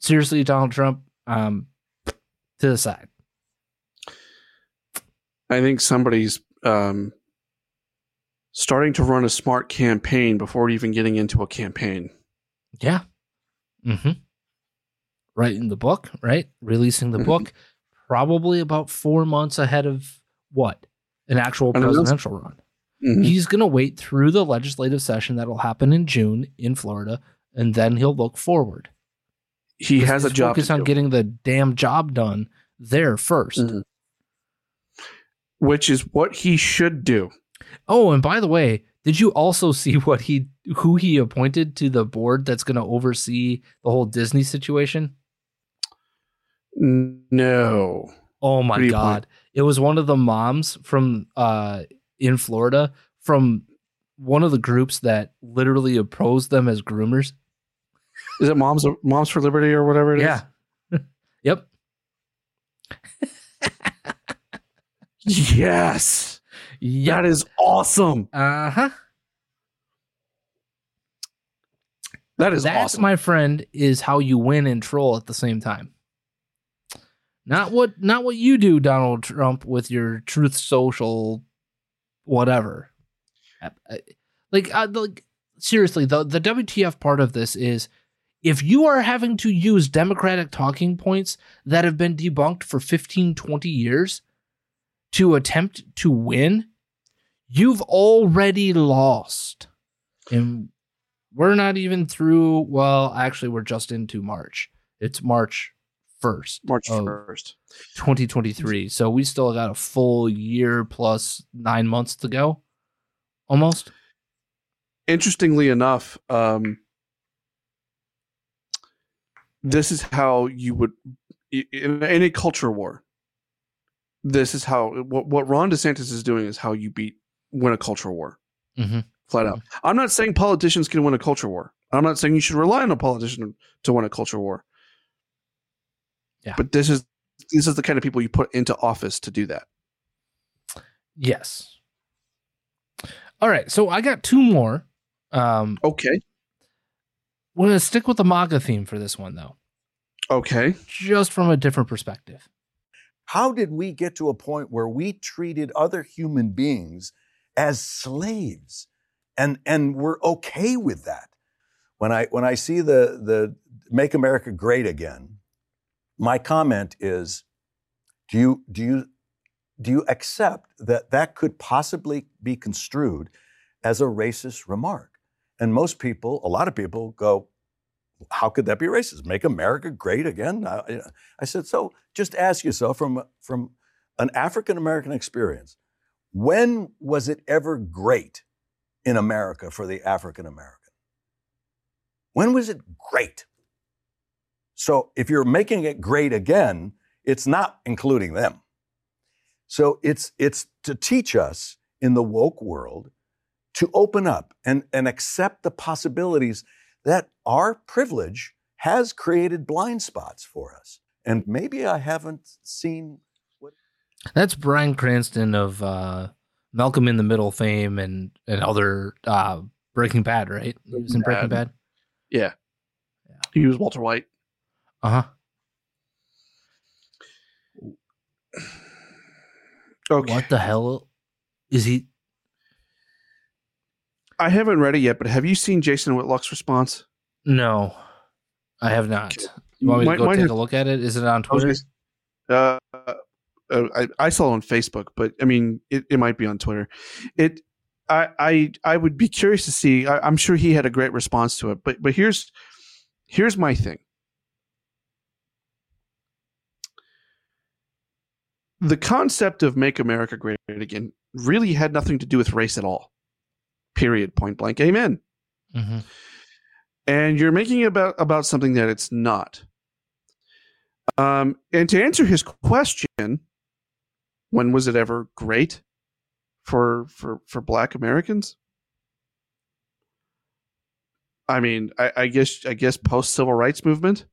seriously, Donald Trump, um, to the side. I think somebody's um, starting to run a smart campaign before even getting into a campaign. Yeah. Mm-hmm. Writing the book, right? Releasing the mm-hmm. book, probably about four months ahead of what? An actual presidential run. Mm-hmm. He's going to wait through the legislative session that will happen in June in Florida, and then he'll look forward. He has a job. Focus on getting the damn job done there first. Mm-hmm. Which is what he should do. Oh, and by the way, did you also see what he who he appointed to the board that's going to oversee the whole Disney situation? No. Oh, my God. It was one of the moms from... uh. in Florida from one of the groups that literally opposed them as groomers. Is it Moms Moms for Liberty or whatever it yeah. is? Yeah. Yep. Yes. Yep. That is awesome. Uh-huh. That is That's, awesome. That, my friend, is how you win and troll at the same time. Not what not what you do, Donald Trump, with your Truth Social whatever. Like, uh, like seriously, the, the W T F part of this is if you are having to use Democratic talking points that have been debunked for fifteen, twenty years to attempt to win, you've already lost. And we're not even through. Well, actually, we're just into March. It's March first. March first. twenty twenty-three. So we still got a full year plus nine months to go. Almost. Interestingly enough, um, this is how you would in any culture war. This is how what, what Ron DeSantis is doing is how you beat win a culture war, mm-hmm. flat out. Mm-hmm. I'm not saying politicians can win a culture war. I'm not saying you should rely on a politician to win a culture war. Yeah. But this is this is the kind of people you put into office to do that. Yes. All right. So I got two more. Um, okay. We're going to stick with the MAGA theme for this one, though. Okay. Just from a different perspective. How did we get to a point where we treated other human beings as slaves? And and we're okay with that. When I when I see the the Make America Great Again, my comment is, do you do you do you accept that that could possibly be construed as a racist remark? And most people, a lot of people go, how could that be racist? Make America great again? I, I said, so just ask yourself from, from an African-American experience, when was it ever great in America for the African-American? When was it great? So if you're making it great again, it's not including them. So it's it's to teach us in the woke world to open up and, and accept the possibilities that our privilege has created blind spots for us. And maybe I haven't seen what... That's Bryan Cranston of uh, Malcolm in the Middle fame and, and other uh, Breaking Bad, right? He was in Breaking Bad. Yeah. yeah. He was Walter White. Uh-huh. Okay. What the hell is he? I haven't read it yet, but have you seen Jason Whitlock's response? No, I have not. You want me might, to go take have, a look at it? Is it on Twitter? Uh, I, I saw it on Facebook, but I mean, it, it might be on Twitter. It, I, I, I would be curious to see. I, I'm sure he had a great response to it, but but here's here's my thing. The concept of Make America Great Again really had nothing to do with race at all. Period. Point blank. Amen. Mm-hmm. And you're making it about, about something that it's not. Um, and to answer his question, when was it ever great for for, for Black Americans? I mean, I, I guess I guess post civil rights movement.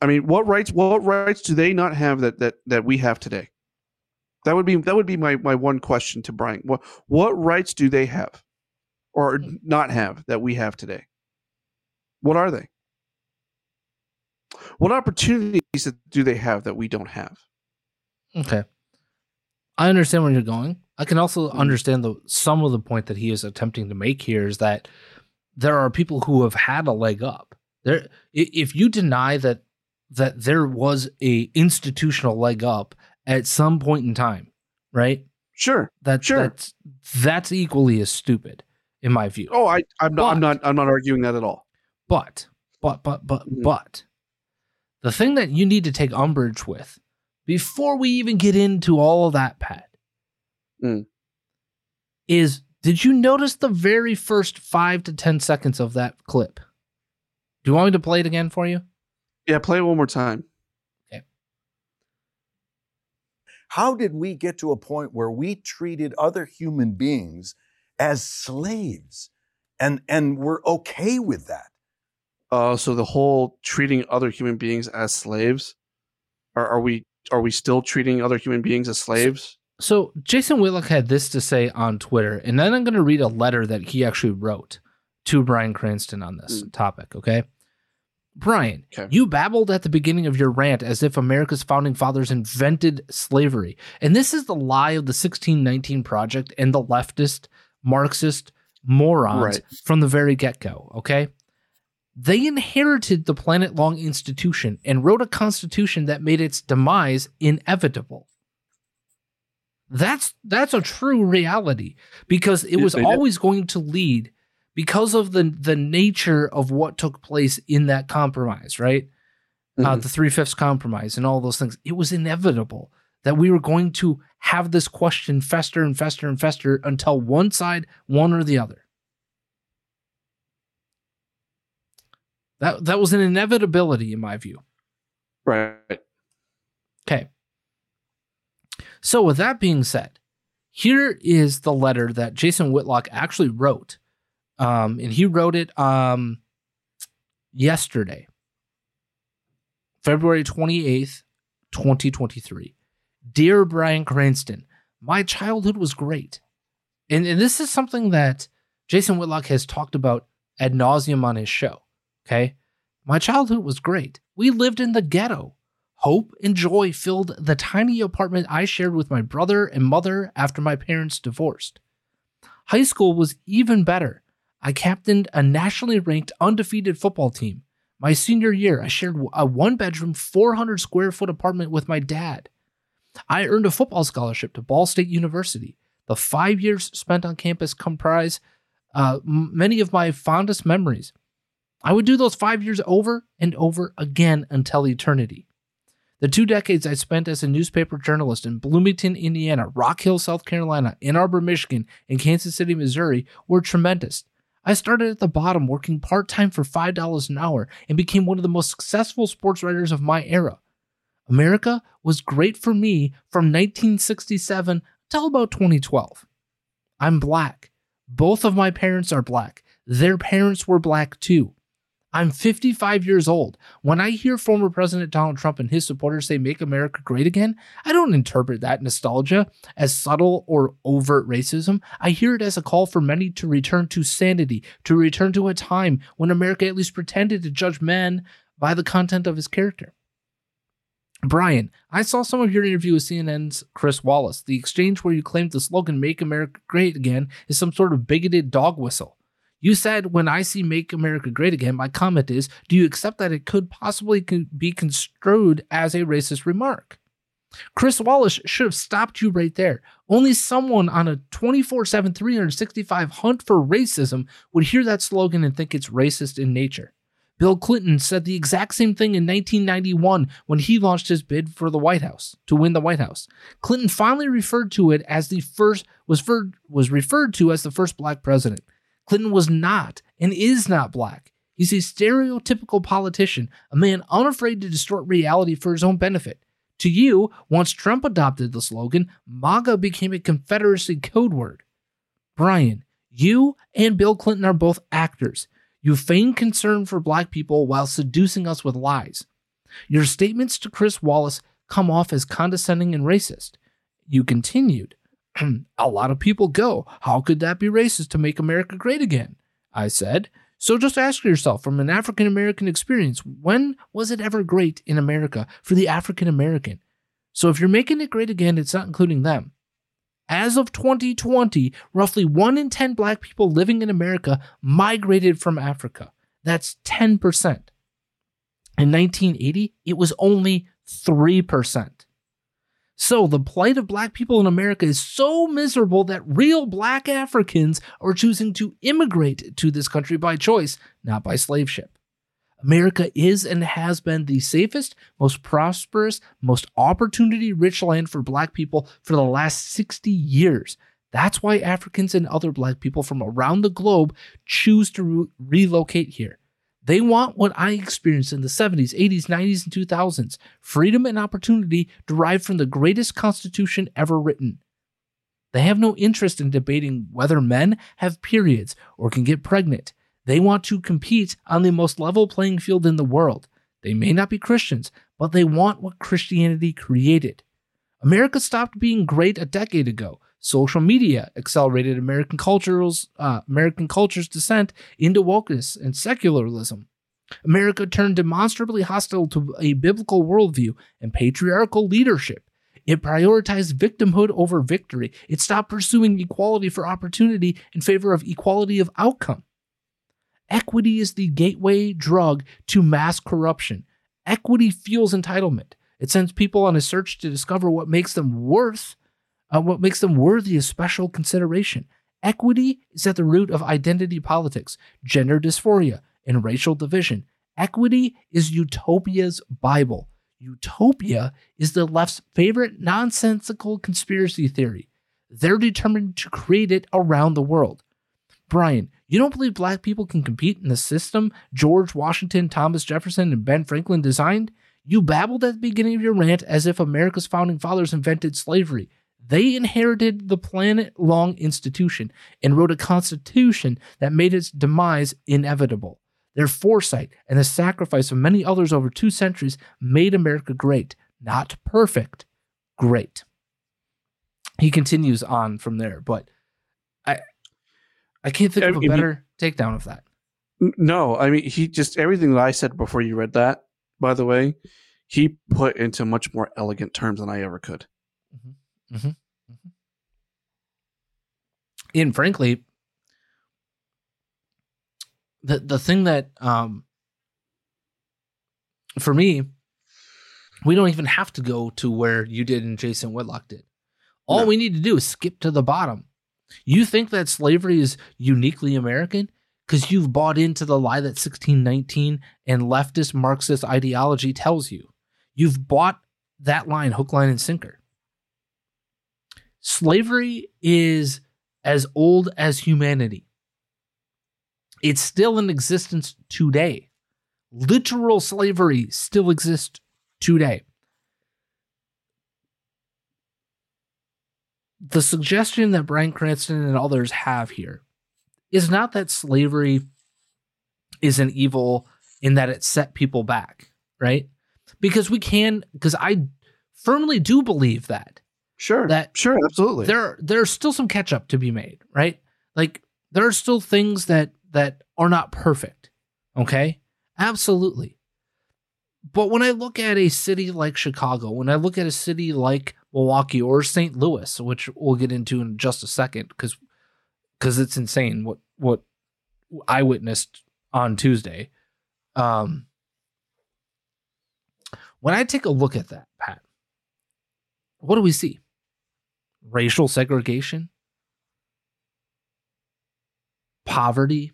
I mean, what rights? What rights do they not have that that, that we have today? That would be that would be my, my one question to Bryan. What what rights do they have, or not have that we have today? What are they? What opportunities do they have that we don't have? Okay, I understand where you're going. I can also understand the some of the point that he is attempting to make here is that there are people who have had a leg up. There, if you deny that. that there was a institutional leg up at some point in time, right? Sure. That's sure. That's, that's equally as stupid in my view. Oh, I, I'm not, but, I'm not, I'm not arguing that at all. But, but, but, but, mm. but the thing that you need to take umbrage with before we even get into all of that, Pat, mm. is did you notice the very first five to ten seconds of that clip? Do you want me to play it again for you? Yeah, play it one more time. Okay. How did we get to a point where we treated other human beings as slaves? And and we're okay with that. Oh, uh, so the whole treating other human beings as slaves? Are are we are we still treating other human beings as slaves? So, so Jason Whitlock had this to say on Twitter, and then I'm gonna read a letter that he actually wrote to Bryan Cranston on this mm. topic, okay? Bryan, okay. You babbled at the beginning of your rant as if America's founding fathers invented slavery. And this is the lie of the sixteen nineteen Project and the leftist Marxist morons right. from the very get-go, okay? They inherited the planet-long institution and wrote a constitution that made its demise inevitable. That's that's a true reality because it was always going to lead... Because of the the nature of what took place in that compromise, right? Mm-hmm. Uh, the three-fifths compromise and all those things. It was inevitable that we were going to have this question fester and fester and fester until one side, one or the other. That that was an inevitability in my view. Right. Okay. So with that being said, here is the letter that Jason Whitlock actually wrote. Um, and he wrote it um, yesterday, February twenty-eighth, twenty twenty-three. Dear Bryan Cranston, my childhood was great. And, and this is something that Jason Whitlock has talked about ad nauseum on his show. Okay. My childhood was great. We lived in the ghetto. Hope and joy filled the tiny apartment I shared with my brother and mother after my parents divorced. High school was even better. I captained a nationally ranked undefeated football team. My senior year, I shared a one-bedroom, four hundred square foot apartment with my dad. I earned a football scholarship to Ball State University. The five years spent on campus comprise uh, many of my fondest memories. I would do those five years over and over again until eternity. The two decades I spent as a newspaper journalist in Bloomington, Indiana, Rock Hill, South Carolina, Ann Arbor, Michigan, and Kansas City, Missouri were tremendous. I started at the bottom working part-time for five dollars an hour and became one of the most successful sports writers of my era. America was great for me from nineteen sixty-seven until about twenty twelve. I'm black. Both of my parents are black. Their parents were black too. I'm fifty-five years old. When I hear former President Donald Trump and his supporters say "Make America Great Again," I don't interpret that nostalgia as subtle or overt racism. I hear it as a call for many to return to sanity, to return to a time when America at least pretended to judge men by the content of his character. Bryan, I saw some of your interview with C N N's Chris Wallace. The exchange where you claimed the slogan "Make America Great Again" is some sort of bigoted dog whistle. You said, when I see "Make America Great Again," my comment is, do you accept that it could possibly be construed as a racist remark? Chris Wallace should have stopped you right there. Only someone on a twenty-four seven, three sixty-five hunt for racism would hear that slogan and think it's racist in nature. Bill Clinton said the exact same thing in nineteen ninety-one when he launched his bid for the White House, to win the White House. Clinton finally referred to it as the first, was, for, was referred to as the first black president. Clinton was not and is not black. He's a stereotypical politician, a man unafraid to distort reality for his own benefit. To you, once Trump adopted the slogan, MAGA became a Confederacy code word. Bryan, you and Bill Clinton are both actors. You feign concern for black people while seducing us with lies. Your statements to Chris Wallace come off as condescending and racist. You continued. A lot of people go, how could that be racist to make America great again? I said, so just ask yourself from an African-American experience, when was it ever great in America for the African-American? So if you're making it great again, it's not including them. As of twenty twenty, roughly one in ten black people living in America migrated from Africa. That's ten percent. In nineteen eighty, it was only three percent. So the plight of black people in America is so miserable that real black Africans are choosing to immigrate to this country by choice, not by slave ship. America is and has been the safest, most prosperous, most opportunity-rich land for black people for the last sixty years. That's why Africans and other black people from around the globe choose to re- relocate here. They want what I experienced in the seventies, eighties, nineties, and two thousands. Freedom and opportunity derived from the greatest constitution ever written. They have no interest in debating whether men have periods or can get pregnant. They want to compete on the most level playing field in the world. They may not be Christians, but they want what Christianity created. America stopped being great a decade ago. Social media accelerated American culture's, uh, American culture's descent into wokeness and secularism. America turned demonstrably hostile to a biblical worldview and patriarchal leadership. It prioritized victimhood over victory. It stopped pursuing equality for opportunity in favor of equality of outcome. Equity is the gateway drug to mass corruption. Equity fuels entitlement. It sends people on a search to discover what makes them worth Uh, what makes them worthy of special consideration. Equity is at the root of identity politics, gender dysphoria, and racial division. Equity is utopia's Bible. Utopia is the left's favorite nonsensical conspiracy theory. They're determined to create it around the world. Bryan, you don't believe black people can compete in the system George Washington, Thomas Jefferson, and Ben Franklin designed? You babbled at the beginning of your rant as if America's founding fathers invented slavery. They inherited the planet-long institution and wrote a constitution that made its demise inevitable. Their foresight and the sacrifice of many others over two centuries made America great. Not perfect, great. He continues on from there, but I I can't think of a better takedown of that. No, I mean, he just, everything that I said before you read that, by the way, he put into much more elegant terms than I ever could. Mm-hmm. Mm-hmm. Mm-hmm. And frankly, the the thing that um, for me, we don't even have to go to where you did and Jason Whitlock did. All no. we need to do is skip to the bottom. You think that slavery is uniquely American because you've bought into the lie that sixteen nineteen and leftist Marxist ideology tells you. You've bought that line, hook, line, and sinker. Slavery is as old as humanity. It's still in existence today. Literal slavery still exists today. The suggestion that Bryan Cranston and others have here is not that slavery is an evil in that it set people back, right? Because we can, because I firmly do believe that. Sure, that sure, absolutely. There, there's still some catch up to be made, right? Like there are still things that that are not perfect. Okay, absolutely. But when I look at a city like Chicago, when I look at a city like Milwaukee or Saint Louis, which we'll get into in just a second, because because it's insane what what I witnessed on Tuesday. Um, when I take a look at that, Pat, what do we see? Racial segregation, poverty,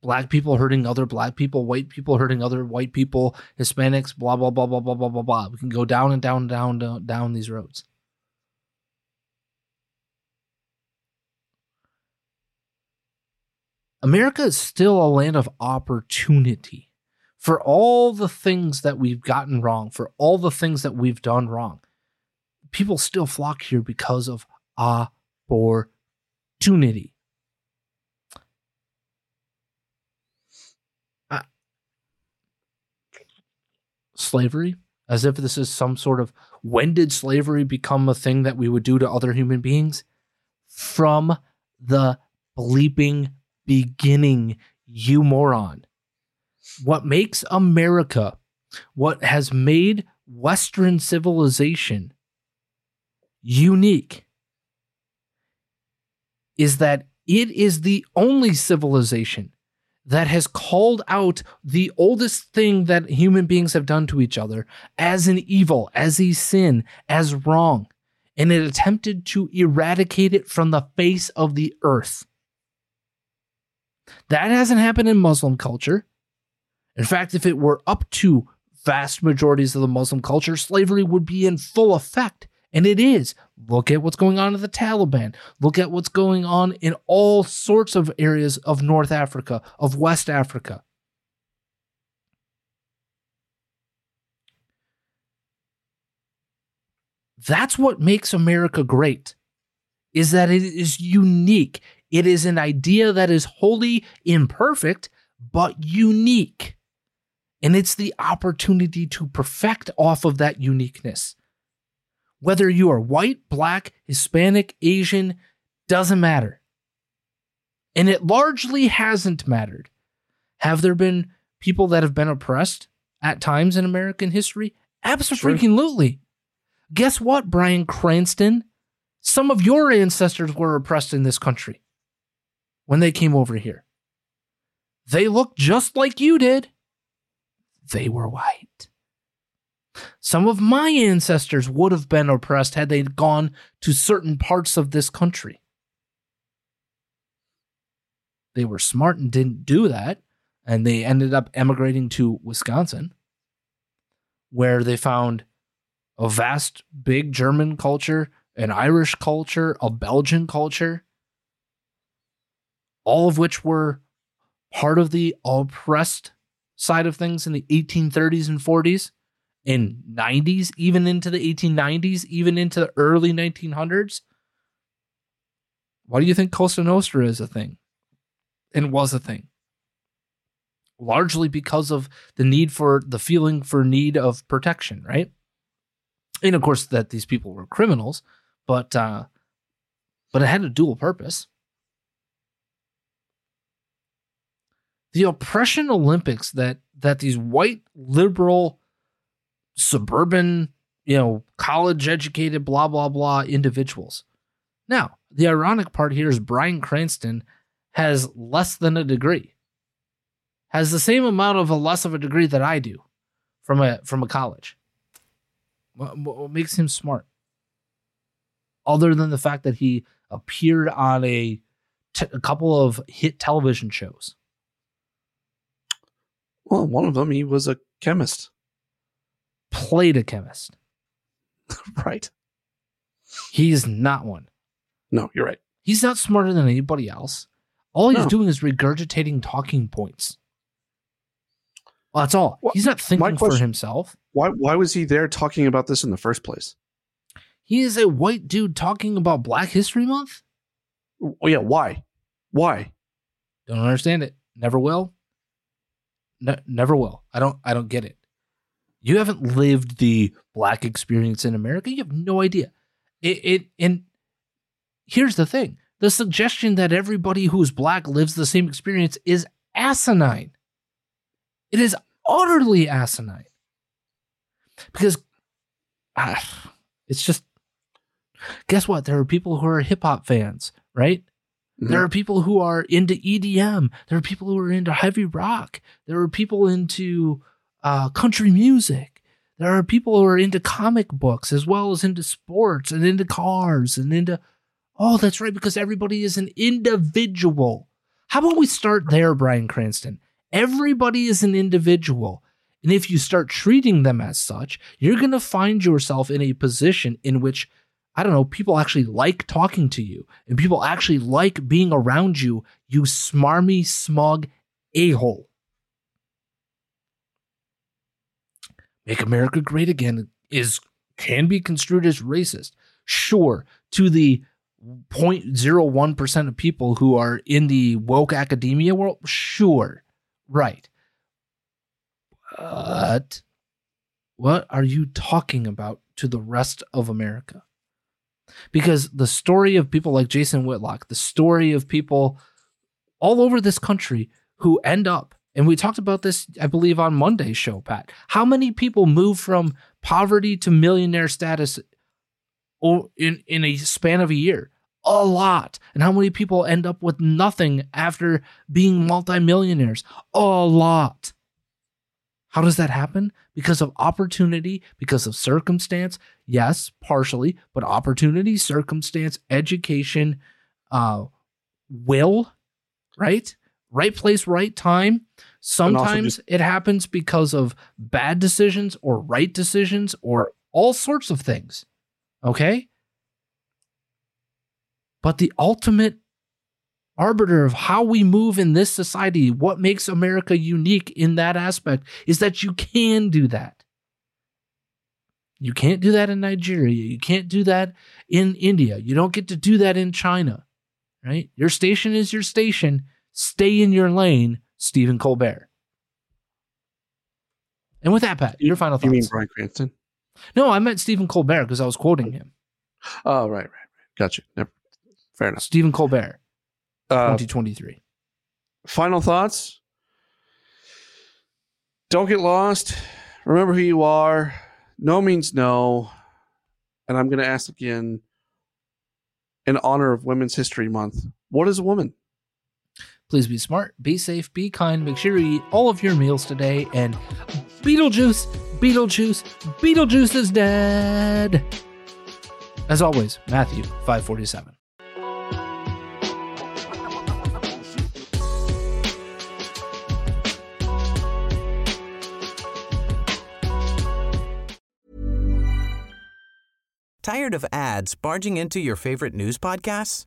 black people hurting other black people, white people hurting other white people, Hispanics, blah, blah, blah, blah, blah, blah, blah, blah. We can go down and down, down, down, down these roads. America is still a land of opportunity. For all the things that we've gotten wrong, for all the things that we've done wrong, people still flock here because of opportunity. Uh, slavery, as if this is some sort of, when did slavery become a thing that we would do to other human beings? From the bleeping beginning, you moron. What makes America, what has made Western civilization unique, is that it is the only civilization that has called out the oldest thing that human beings have done to each other as an evil, as a sin, as wrong, and it attempted to eradicate it from the face of the earth. That hasn't happened in Muslim culture. In fact, if it were up to vast majorities of the Muslim culture, slavery would be in full effect. And it is. Look at what's going on in the Taliban. Look at what's going on in all sorts of areas of North Africa, of West Africa. That's what makes America great, is that it is unique. It is an idea that is wholly imperfect, but unique. And it's the opportunity to perfect off of that uniqueness. Whether you are white, black, Hispanic, Asian, doesn't matter. And it largely hasn't mattered. Have there been people that have been oppressed at times in American history? Absolutely. Sure. Guess what, Bryan Cranston? Some of your ancestors were oppressed in this country when they came over here. They looked just like you did. They were white. Some of my ancestors would have been oppressed had they gone to certain parts of this country. They were smart and didn't do that, and they ended up emigrating to Wisconsin, where they found a vast, big German culture, an Irish culture, a Belgian culture. all of which were part of the oppressed side of things in the eighteen thirties and forties and nineties, even into the eighteen nineties, even into the early nineteen hundreds. Why do you think Costa Nostra is a thing and was a thing? Largely because of the need for the feeling for need of protection, right? And of course that these people were criminals, but uh, but it had a dual purpose. The oppression Olympics that that these white liberal suburban, you know, college educated, blah, blah, blah individuals. Now, the ironic part here is Bryan Cranston has less than a degree, has the same amount of a less of a degree that I do from a from a college. What, what makes him smart? Other than the fact that he appeared on a, t- a couple of hit television shows. Well, one of them, he was a chemist. Played a chemist. Right. He's not one. No, you're right. He's not smarter than anybody else. All he's no. doing is regurgitating talking points. Well, that's all. Well, he's not thinking question, for himself. Why Why was he there talking about this in the first place? He is a white dude talking about Black History Month? Oh, yeah. Why? Why? Don't understand it. Never will. No, never will. I don't I don't get it. You haven't lived the Black experience in America. You have no idea. It, it and here's the thing. The suggestion that everybody who is Black lives the same experience is asinine. It is utterly asinine. Because ah, it's just, guess what? There are people who are hip hop fans, right? Mm-hmm. There are people who are into E D M. There are people who are into heavy rock. There are people into uh, country music. There are people who are into comic books as well as into sports and into cars and into... Oh, that's right, because everybody is an individual. How about we start there, Bryan Cranston? Everybody is an individual. And if you start treating them as such, you're going to find yourself in a position in which, I don't know, people actually like talking to you and people actually like being around you, you smarmy, smug a-hole. Make America Great Again is can be construed as racist. Sure, to the zero point zero one percent of people who are in the woke academia world, sure, right. But what are you talking about to the rest of America? Because the story of people like Jason Whitlock, the story of people all over this country who end up, and we talked about this, I believe, on Monday's show, Pat, how many people move from poverty to millionaire status in, in a span of a year? A lot. And how many people end up with nothing after being multimillionaires? A lot. How does that happen? Because of opportunity, because of circumstance. Yes, partially, but opportunity, circumstance, education, uh, will, right? Right place, right time. Sometimes just- it happens because of bad decisions or right decisions or all sorts of things. Okay? But the ultimate arbiter of how we move in this society, what makes America unique in that aspect, is that you can do that. You can't do that in Nigeria. You can't do that in India. You don't get to do that in China, right? Your station is your station. Stay in your lane, Stephen Colbert. And with that, Pat, you, your final thoughts. You mean Bryan Cranston? No, I meant Stephen Colbert because I was quoting him. Oh, right, right, right. Gotcha. Never. Fair enough. Stephen Colbert, twenty twenty-three. Uh, final thoughts. Don't get lost. Remember who you are. No means no. And I'm going to ask again, in honor of Women's History Month, what is a woman? Please be smart, be safe, be kind. Make sure you eat all of your meals today. And Beetlejuice, Beetlejuice, Beetlejuice is dead. As always, Matthew five forty-seven. Tired of ads barging into your favorite news podcasts?